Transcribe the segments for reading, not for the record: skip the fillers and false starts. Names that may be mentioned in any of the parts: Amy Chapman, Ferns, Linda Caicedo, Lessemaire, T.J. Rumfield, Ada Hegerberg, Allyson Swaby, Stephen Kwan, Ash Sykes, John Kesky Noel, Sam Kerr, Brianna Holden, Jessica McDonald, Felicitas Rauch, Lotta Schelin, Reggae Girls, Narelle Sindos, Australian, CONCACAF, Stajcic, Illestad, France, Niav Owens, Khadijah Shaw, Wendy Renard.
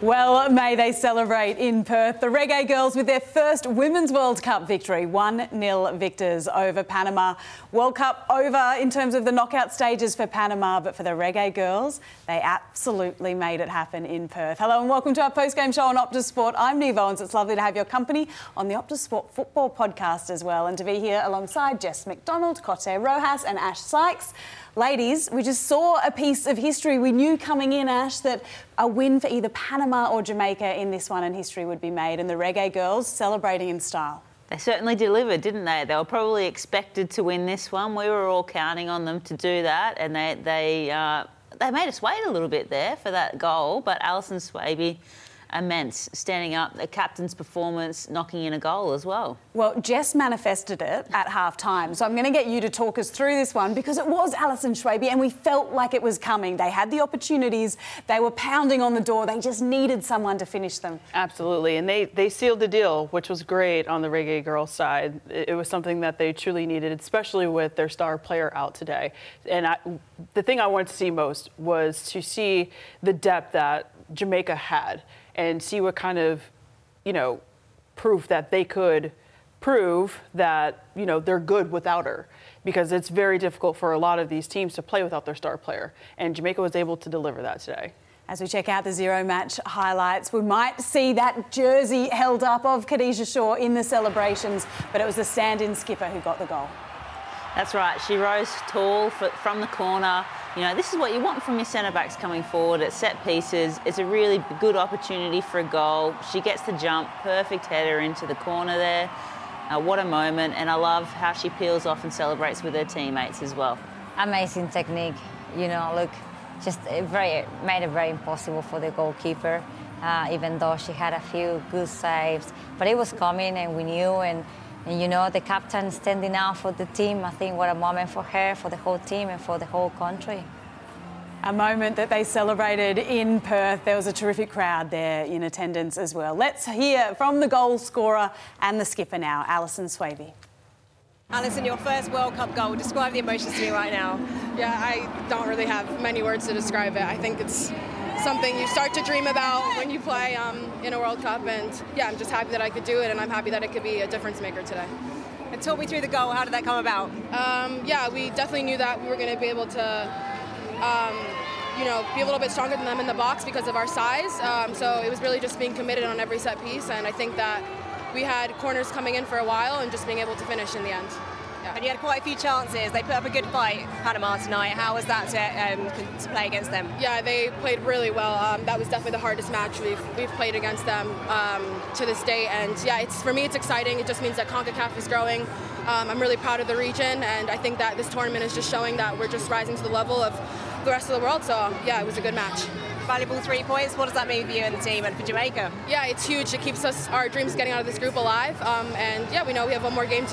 Well, may they celebrate in Perth. The Reggae Girls with their first Women's World Cup victory, 1-0 victors over Panama. World Cup over in terms of the knockout stages for Panama, but for the Reggae Girls, they absolutely made it happen in Perth. Hello and welcome to our post-game show on Optus Sport. I'm Niav Owens. It's lovely to have your company on the Optus Sport Football Podcast as well, and to be here alongside Jess McDonald, Cote Rojas and Ash Sykes. Ladies, we just saw a piece of history. We knew coming in, Ash, that a win for either Panama or Jamaica in this one and history would be made, and the Reggae Girls celebrating in style. They certainly delivered, didn't they? They were probably expected to win this one. We were all counting on them to do that, and they made us wait a little bit there for that goal, but Allyson Swaby, immense, standing up, the captain's performance, knocking in a goal as well. Well, Jess manifested it at half-time, so I'm going to get you to talk us through this one, because it was Allyson Swaby and we felt like it was coming. They had the opportunities, they were pounding on the door, they just needed someone to finish them. Absolutely, and they sealed the deal, which was great on the Reggae Girls side. It was something that they truly needed, especially with their star player out today. And the thing I wanted to see most was to see the depth that Jamaica had, and see what kind of, proof that they could prove that, they're good without her. Because it's very difficult for a lot of these teams to play without their star player. And Jamaica was able to deliver that today. As we check out the zero-match highlights, we might see that jersey held up of Khadijah Shaw in the celebrations, but it was the stand-in skipper who got the goal. That's right. She rose tall from the corner. This is what you want from your centre-backs coming forward at set pieces. It's a really good opportunity for a goal. She gets the jump, perfect header into the corner there. What a moment, and I love how she peels off and celebrates with her teammates as well. Amazing technique. Made it very impossible for the goalkeeper, even though she had a few good saves. But it was coming, and we knew, and the captain standing out for the team. I think what a moment for her, for the whole team and for the whole country. A moment that they celebrated in Perth. There was a terrific crowd there in attendance as well. Let's hear from the goal scorer and the skipper now, Allyson Swaby. Allyson, your first World Cup goal. Describe the emotions to me right now. Yeah, I don't really have many words to describe it. I think it's something you start to dream about when you play in a World Cup, and I'm just happy that I could do it, and I'm happy that it could be a difference maker today. And talk me through the goal. How did that come about? We definitely knew that we were going to be able to be a little bit stronger than them in the box because of our size, so it was really just being committed on every set piece, and I think that we had corners coming in for a while and just being able to finish in the end. Yeah. And you had quite a few chances. They put up a good fight, Panama, tonight. How was that to play against them? Yeah, they played really well. That was definitely the hardest match we've played against them to this day. And, for me, it's exciting. It just means that CONCACAF is growing. I'm really proud of the region, and I think that this tournament is just showing that we're just rising to the level of the rest of the world. So, it was a good match. Valuable 3 points. What does that mean for you and the team and for Jamaica? Yeah, it's huge. It keeps our dreams getting out of this group alive. We know we have one more game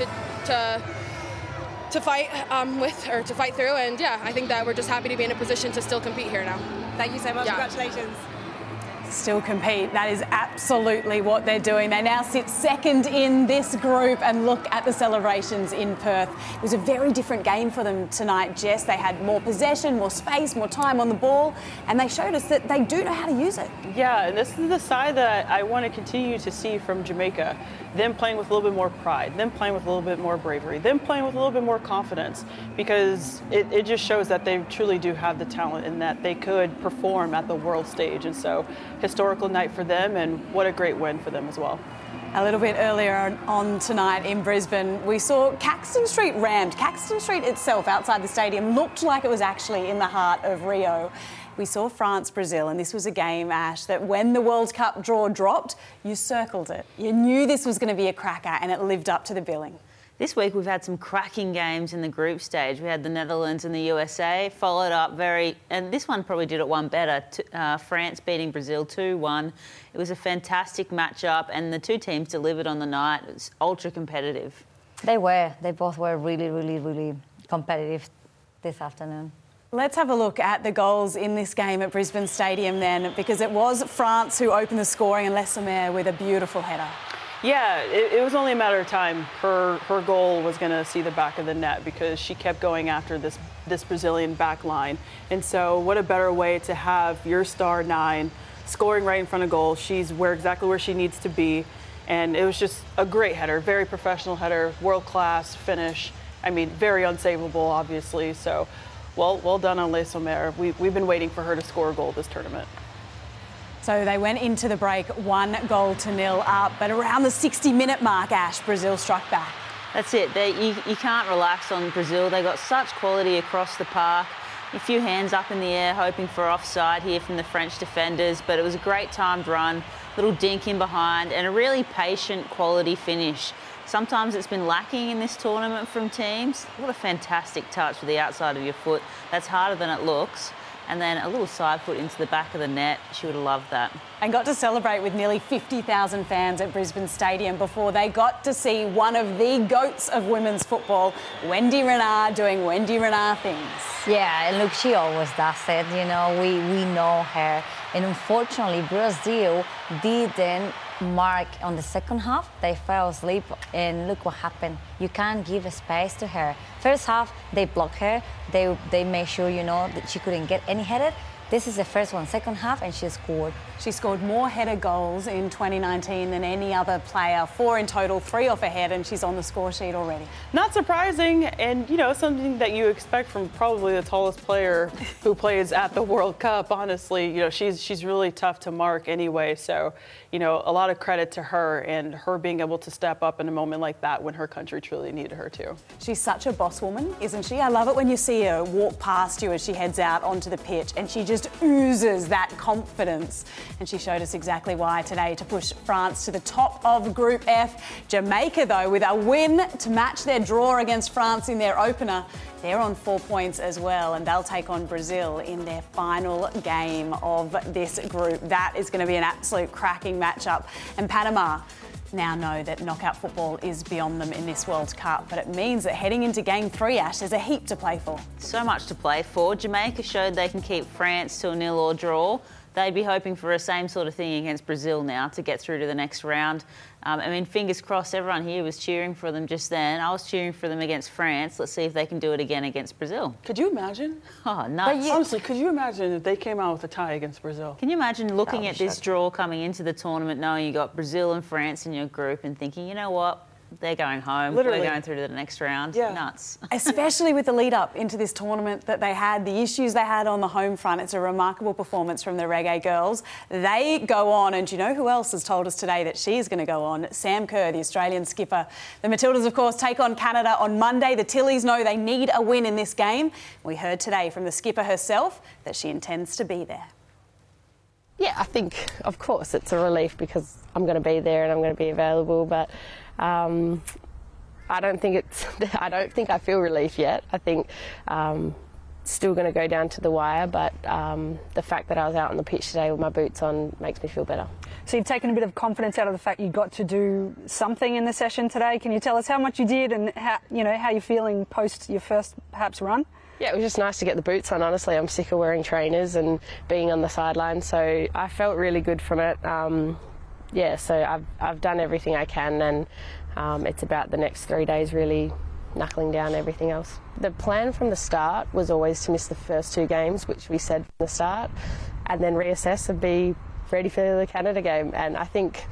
to fight to fight through, and I think that we're just happy to be in a position to still compete here now. Thank you so much. Congratulations. Still compete. That is absolutely what they're doing. They now sit second in this group, and look at the celebrations in Perth. It was a very different game for them tonight, Jess. They had more possession, more space, more time on the ball, and they showed us that they do know how to use it. Yeah, and this is the side that I want to continue to see from Jamaica. Them playing with a little bit more pride, them playing with a little bit more bravery, them playing with a little bit more confidence, because it just shows that they truly do have the talent and that they could perform at the world stage. And so, historical night for them, and what a great win for them as well. A little bit earlier on tonight in Brisbane, we saw Caxton Street rammed. Caxton Street itself, outside the stadium, looked like it was actually in the heart of Rio. We saw France, Brazil, and this was a game, Ash, that when the World Cup draw dropped, you circled it. You knew this was going to be a cracker, and it lived up to the billing. This week we've had some cracking games in the group stage. We had the Netherlands and the USA, followed up and this one probably did it one better, France beating Brazil 2-1. It was a fantastic matchup and the two teams delivered on the night. It was ultra competitive. They both were really, really, really competitive this afternoon. Let's have a look at the goals in this game at Brisbane Stadium then, because it was France who opened the scoring and Lessemaire with a beautiful header. Yeah, it was only a matter of time. Her goal was going to see the back of the net because she kept going after this Brazilian back line. And so what a better way to have your star nine scoring right in front of goal. She's exactly where she needs to be. And it was just a great header, very professional header, world-class finish. I mean, very unsavable, obviously. So well done on Lessemaire. We've been waiting for her to score a goal this tournament. So they went into the break 1-0 up, but around the 60-minute mark, Ash, Brazil struck back. That's it. You can't relax on Brazil. They got such quality across the park. A few hands up in the air, hoping for offside here from the French defenders, but it was a great timed run, little dink in behind, and a really patient quality finish. Sometimes it's been lacking in this tournament from teams. What a fantastic touch with the outside of your foot. That's harder than it looks. And then a little side foot into the back of the net. She would have loved that. And got to celebrate with nearly 50,000 fans at Brisbane Stadium before they got to see one of the goats of women's football, Wendy Renard, doing Wendy Renard things. Yeah, and look, she always does it. You know, we know her. And unfortunately, Brazil didn't mark on the second half. They fell asleep, and look what happened. You can't give a space to her. First half, they blocked her. They made sure, you know, that she couldn't get any header. This is the first one, second half, and she scored. She scored more header goals in 2019 than any other player. 4 in total, 3 off her head, and she's on the score sheet already. Not surprising, and, you know, something that you expect from probably the tallest player who plays at the World Cup, honestly. You know, she's really tough to mark anyway, so, you know, a lot of credit to her and her being able to step up in a moment like that when her country truly needed her to. She's such a boss woman, isn't she? I love it when you see her walk past you as she heads out onto the pitch, and she just oozes that confidence, and she showed us exactly why today to push France to the top of Group F. Jamaica, though, with a win to match their draw against France in their opener, they're on 4 points as well, and they'll take on Brazil in their final game of this group. That is going to be an absolute cracking matchup, and Panama now know that knockout football is beyond them in this World Cup, but it means that heading into Game 3, Ash, there's a heap to play for. So much to play for. Jamaica showed they can keep France to a 0 or draw. They'd be hoping for the same sort of thing against Brazil now to get through to the next round. I mean, fingers crossed, everyone here was cheering for them just then. I was cheering for them against France. Let's see if they can do it again against Brazil. Could you imagine? Oh, nuts. Honestly, could you imagine if they came out with a tie against Brazil? Can you imagine looking at this draw coming into the tournament, knowing you got Brazil and France in your group and thinking, you know what? They're going home. Literally. We're going through to the next round. Yeah. Nuts. Especially with the lead-up into this tournament that they had, the issues they had on the home front. It's a remarkable performance from the Reggae Girls. They go on, and do you know who else has told us today that she's going to go on? Sam Kerr, the Australian skipper. The Matildas, of course, take on Canada on Monday. The Tillies know they need a win in this game. We heard today from the skipper herself that she intends to be there. Yeah, I think, of course, it's a relief because I'm going to be there and I'm going to be available, but I don't think I feel relief yet. I think still going to go down to the wire, but the fact that I was out on the pitch today with my boots on makes me feel better. So you've taken a bit of confidence out of the fact you got to do something in the session today. Can you tell us how much you did and how you're feeling post your first perhaps run? Yeah, it was just nice to get the boots on, honestly. I'm sick of wearing trainers and being on the sideline, so I felt really good from it. Yeah, so I've done everything I can, and it's about the next 3 days really knuckling down everything else. The plan from the start was always to miss the first 2 games, which we said from the start, and then reassess and be ready for the Canada game. And I think,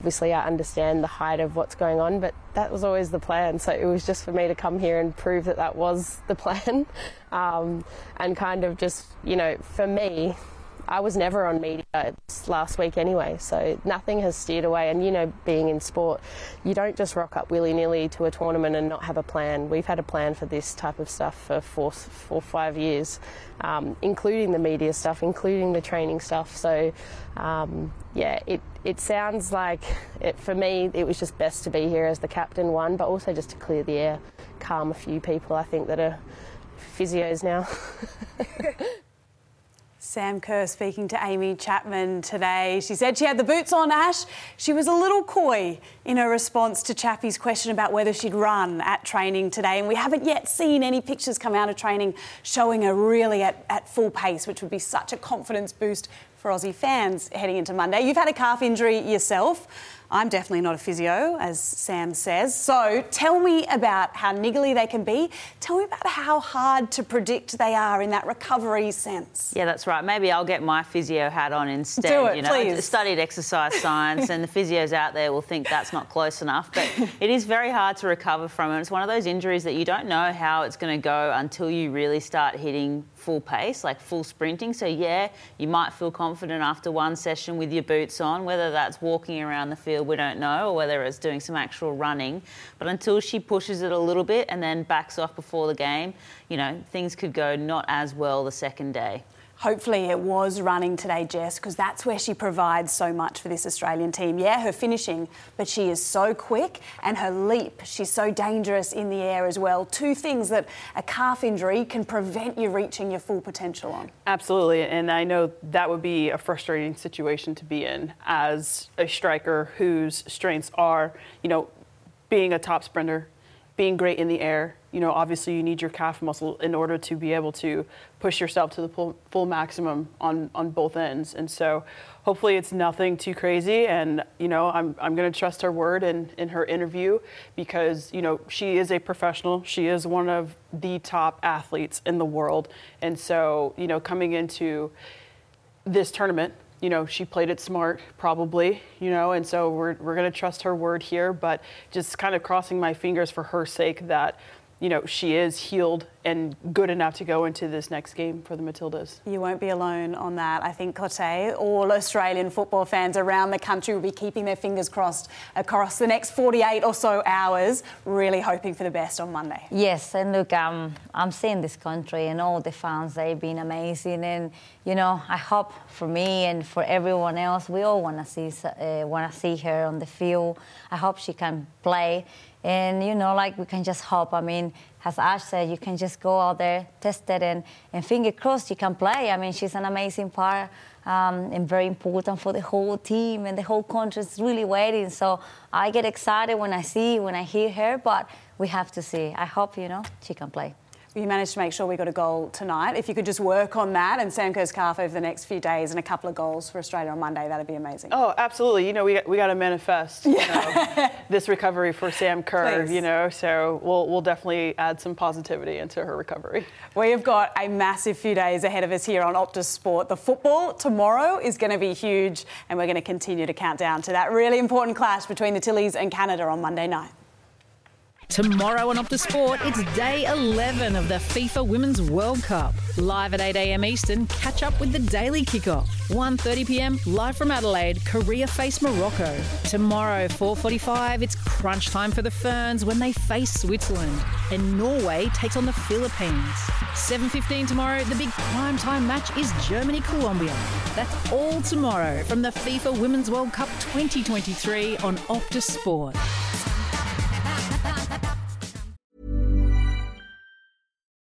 obviously, I understand the height of what's going on, but that was always the plan. So it was just for me to come here and prove that was the plan, and kind of just, you know, for me, I was never on media last week anyway, so nothing has steered away. And, you know, being in sport, you don't just rock up willy-nilly to a tournament and not have a plan. We've had a plan for this type of stuff for four or five years, including the media stuff, including the training stuff. So, it sounds like, for me, it was just best to be here as the captain, one, but also just to clear the air, calm a few people, I think, that are physios now. Sam Kerr speaking to Amy Chapman today. She said she had the boots on, Ash. She was a little coy in her response to Chappie's question about whether she'd run at training today, and we haven't yet seen any pictures come out of training showing her really at full pace, which would be such a confidence boost for Aussie fans heading into Monday. You've had a calf injury yourself. I'm definitely not a physio, as Sam says. So tell me about how niggly they can be. Tell me about how hard to predict they are in that recovery sense. Yeah, that's right. Maybe I'll get my physio hat on instead. Do it, you know, please. I studied exercise science and the physios out there will think that's not close enough. But it is very hard to recover from it. It's one of those injuries that you don't know how it's going to go until you really start hitting full pace, like full sprinting. So, yeah, you might feel confident after one session with your boots on, whether that's walking around the field, we don't know, or whether it's doing some actual running. But until she pushes it a little bit and then backs off before the game, you know, things could go not as well the second day. Hopefully it was running today, Jess, because that's where she provides so much for this Australian team. Yeah, her finishing, but she is so quick, and her leap, she's so dangerous in the air as well. Two things that a calf injury can prevent you reaching your full potential on. Absolutely, and I know that would be a frustrating situation to be in as a striker whose strengths are, you know, being a top sprinter, being great in the air. You know, obviously you need your calf muscle in order to be able to push yourself to the full maximum on both ends. And so hopefully it's nothing too crazy. And, you know, I'm going to trust her word in her interview because, you know, she is a professional. She is one of the top athletes in the world. And so, you know, coming into this tournament, you know, she played it smart, probably, you know, and so we're going to trust her word here, but just kind of crossing my fingers for her sake that, you know, she is healed and good enough to go into this next game for the Matildas. You won't be alone on that. I think, Cote, all Australian football fans around the country will be keeping their fingers crossed across the next 48 or so hours, really hoping for the best on Monday. Yes, and look, I'm seeing this country and all the fans, they've been amazing. And, you know, I hope for me and for everyone else, we all want to see her on the field. I hope she can play. And, you know, like, we can just hope. I mean, as Ash said, you can just go out there, test it, and finger crossed you can play. I mean, she's an amazing player and very important for the whole team, and the whole country is really waiting. So I get excited when I hear her, but we have to see. I hope, you know, she can play. You managed to make sure we got a goal tonight. If you could just work on that and Sam Kerr's calf over the next few days and a couple of goals for Australia on Monday, that'd be amazing. Oh, absolutely. You know, we got to manifest, you know, this recovery for Sam Kerr, please. You know, so we'll definitely add some positivity into her recovery. We have got a massive few days ahead of us here on Optus Sport. The football tomorrow is going to be huge, and we're going to continue to count down to that really important clash between the Tillies and Canada on Monday night. Tomorrow on Optus Sport, it's day 11 of the FIFA Women's World Cup. Live at 8 a.m. Eastern, catch up with the daily kickoff. 1:30 p.m, live from Adelaide, Korea face Morocco. Tomorrow, 4:45, it's crunch time for the Ferns when they face Switzerland. And Norway takes on the Philippines. 7:15 tomorrow, the big prime time match is Germany-Colombia. That's all tomorrow from the FIFA Women's World Cup 2023 on Optus Sport.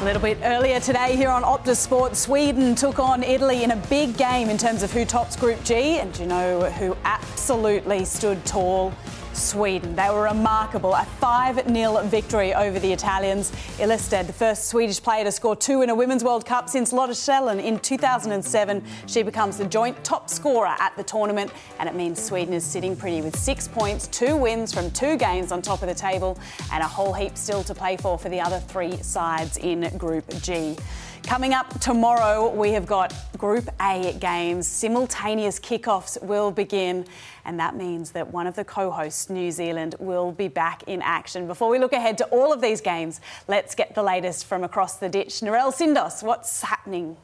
A little bit earlier today here on Optus Sport, Sweden took on Italy in a big game in terms of who tops Group G. And do you know who absolutely stood tall? Sweden. They were remarkable. A 5-0 victory over the Italians. Illestad, the first Swedish player to score two in a Women's World Cup since Lotta Schelin in 2007. She becomes the joint top scorer at the tournament, and it means Sweden is sitting pretty with 6 points, 2 wins from 2 games on top of the table, and a whole heap still to play for the other 3 sides in Group G. Coming up tomorrow, we have got Group A games. Simultaneous kickoffs will begin, and that means that one of the co-hosts, New Zealand, will be back in action. Before we look ahead to all of these games, let's get the latest from across the ditch. Narelle Sindos, what's happening?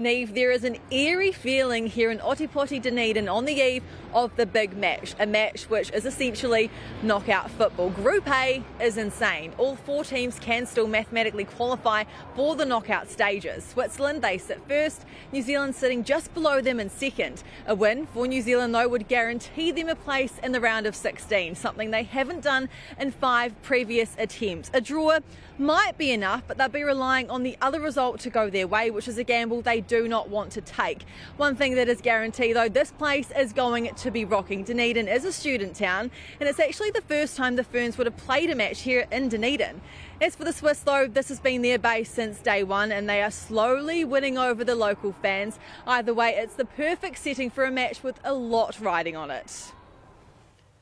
Niav, there is an eerie feeling here in Otipoti, Dunedin on the eve of the big match, a match which is essentially knockout football. Group A is insane. All 4 teams can still mathematically qualify for the knockout stages. Switzerland, they sit first, New Zealand sitting just below them in second. A win for New Zealand, though, would guarantee them a place in the round of 16, something they haven't done in 5 previous attempts. A draw might be enough, but they'll be relying on the other result to go their way, which is a gamble they do not want to take. One thing that is guaranteed, though, this place is going to be rocking. Dunedin is a student town, and it's actually the first time the Ferns would have played a match here in Dunedin. As for the Swiss, though, this has been their base since day one, and they are slowly winning over the local fans. Either way, it's the perfect setting for a match with a lot riding on it.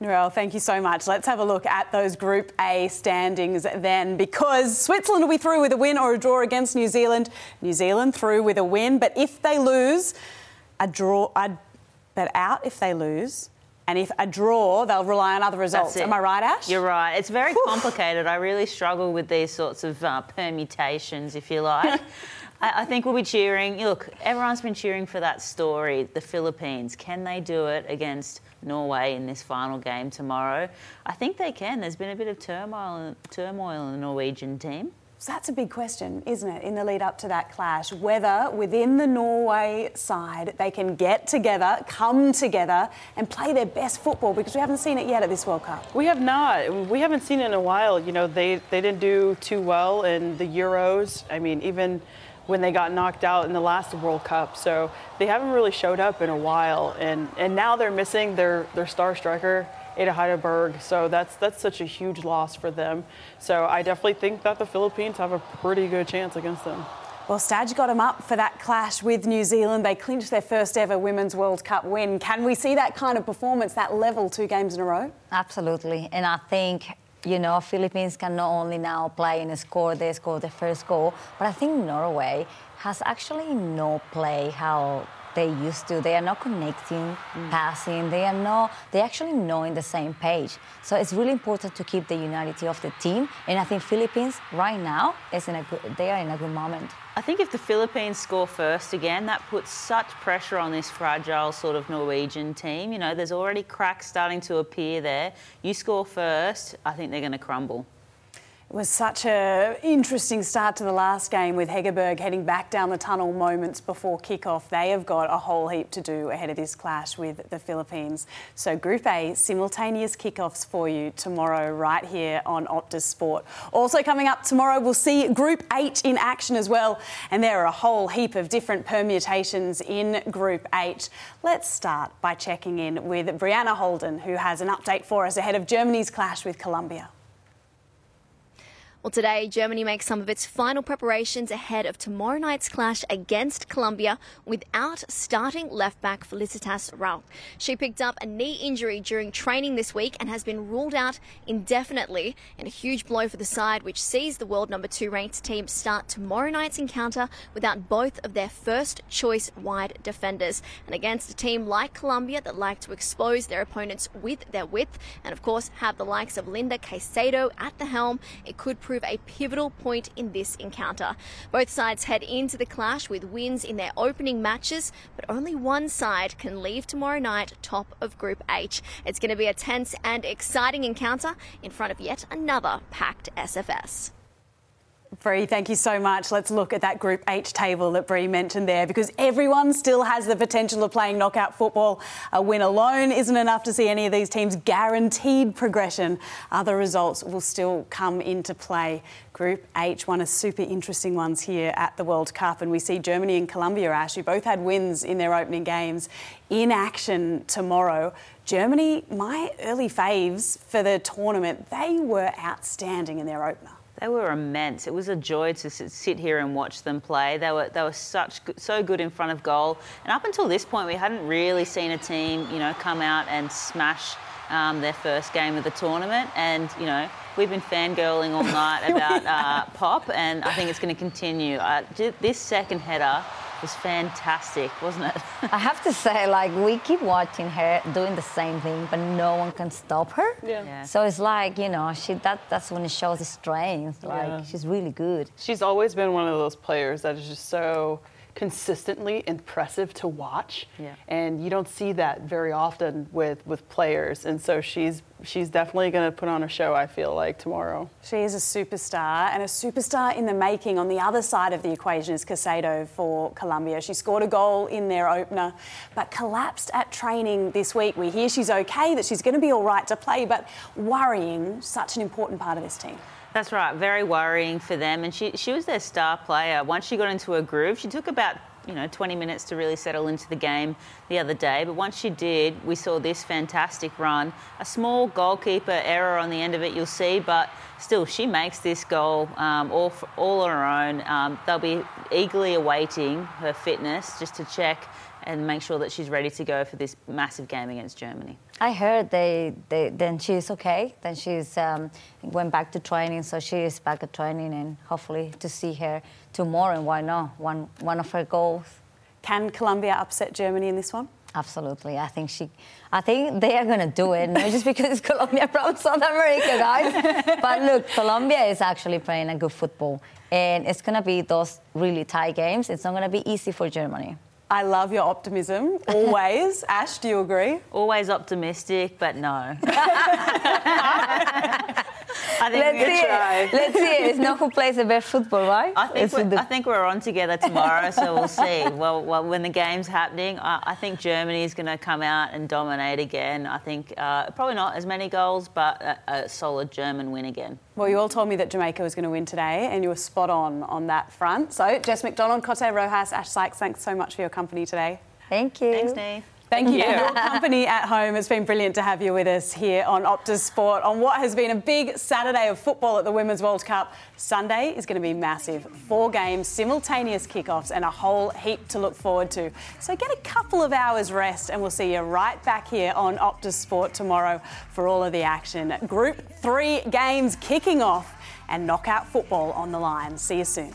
Narelle, thank you so much. Let's have a look at those Group A standings then, because Switzerland will be through with a win or a draw against New Zealand. New Zealand through with a win, but if they lose, and if a draw, they'll rely on other results. Am I right, Ash? You're right. It's very complicated. I really struggle with these sorts of permutations, if you like. I think we'll be cheering. Look, everyone's been cheering for that story, the Philippines. Can they do it against Norway in this final game tomorrow? I think they can. There's been a bit of turmoil in the Norwegian team. So that's a big question, isn't it, in the lead-up to that clash, whether within the Norway side they can get together, come together and play their best football, because we haven't seen it yet at this World Cup. We have not. We haven't seen it in a while. You know, they didn't do too well in the Euros. I mean, even when they got knocked out in the last World Cup. So they haven't really showed up in a while. And now they're missing their star striker, Ada Hegerberg. So that's such a huge loss for them. So I definitely think that the Philippines have a pretty good chance against them. Well, Stajcic got them up for that clash with New Zealand. They clinched their first ever Women's World Cup win. Can we see that kind of performance, that level, 2 games in a row? Absolutely. And I think, you know, Philippines can not only now play and score, they score the first goal, but I think Norway has actually no play how they used to. They are not connecting, passing. They're actually not on the same page. So it's really important to keep the unity of the team. And I think Philippines right now they are in a good moment. I think if the Philippines score first again, that puts such pressure on this fragile sort of Norwegian team. You know, there's already cracks starting to appear there. You score first, I think they're going to crumble. It was such an interesting start to the last game, with Hegerberg heading back down the tunnel moments before kickoff. They have got a whole heap to do ahead of this clash with the Philippines. So Group A, simultaneous kickoffs for you tomorrow right here on Optus Sport. Also coming up tomorrow, we'll see Group H in action as well. And there are a whole heap of different permutations in Group H. Let's start by checking in with Brianna Holden, who has an update for us ahead of Germany's clash with Colombia. Well, today, Germany makes some of its final preparations ahead of tomorrow night's clash against Colombia without starting left-back Felicitas Rauch. She picked up a knee injury during training this week and has been ruled out indefinitely, and a huge blow for the side, which sees the world number 2 ranked team start tomorrow night's encounter without both of their first-choice wide defenders, and against a team like Colombia that like to expose their opponents with their width and, of course, have the likes of Linda Caicedo at the helm. It could prove a pivotal point in this encounter. Both sides head into the clash with wins in their opening matches, but only one side can leave tomorrow night top of Group H. It's going to be a tense and exciting encounter in front of yet another packed SFS. Bree, thank you so much. Let's look at that Group H table that Bree mentioned there, because everyone still has the potential of playing knockout football. A win alone isn't enough to see any of these teams guaranteed progression. Other results will still come into play. Group H, one of super interesting ones here at the World Cup, and we see Germany and Colombia, Ash, who both had wins in their opening games, in action tomorrow. Germany, my early faves for the tournament, they were outstanding in their opener. They were immense. It was a joy to sit here and watch them play. They were so good in front of goal. And up until this point, we hadn't really seen a team, come out and smash their first game of the tournament. And, we've been fangirling all night about Pop, and I think it's going to continue. This second header was fantastic, wasn't it? I have to say, we keep watching her doing the same thing, but no one can stop her. Yeah. So it's that's when it shows the strength. She's really good. She's always been one of those players that is just so consistently impressive to watch. Yeah. And you don't see that very often with players. And so she's definitely going to put on a show, I feel like, tomorrow. She is a superstar, and a superstar in the making. On the other side of the equation is Casado for Colombia. She scored a goal in their opener, but collapsed at training this week. We hear she's okay, that she's going to be all right to play, but worrying, such an important part of this team. That's right. Very worrying for them. And she was their star player. Once she got into a groove, she took about 20 minutes to really settle into the game the other day. But once she did, we saw this fantastic run. A small goalkeeper error on the end of it, you'll see, but still, she makes this goal all on her own. They'll be eagerly awaiting her fitness just to check and make sure that she's ready to go for this massive game against Germany. I heard then she's okay. Then she's went back to training, so she is back at training, and hopefully to see her tomorrow. And why not? One of her goals. Can Colombia upset Germany in this one? Absolutely. I think they are going to do it, not just because it's Colombia from South America, guys. But look, Colombia is actually playing a good football, and it's going to be those really tight games. It's not going to be easy for Germany. I love your optimism, always. Ash, do you agree? Always optimistic, but no. I think let's see try. Let's see it. It's not who plays the best football, right? I think we're on together tomorrow, so we'll see. Well, when the game's happening, I think Germany is going to come out and dominate again. I think probably not as many goals, but a solid German win again. Well, you all told me that Jamaica was going to win today, and you were spot on that front. So, Jess McDonald, Cote Rojas, Ash Sykes, thanks so much for your company today. Thank you. Thanks, Niav. Thank you for your company at home. It's been brilliant to have you with us here on Optus Sport on what has been a big Saturday of football at the Women's World Cup. Sunday is going to be massive. 4 games, simultaneous kickoffs, and a whole heap to look forward to. So get a couple of hours rest, and we'll see you right back here on Optus Sport tomorrow for all of the action. Group 3 games kicking off and knockout football on the line. See you soon.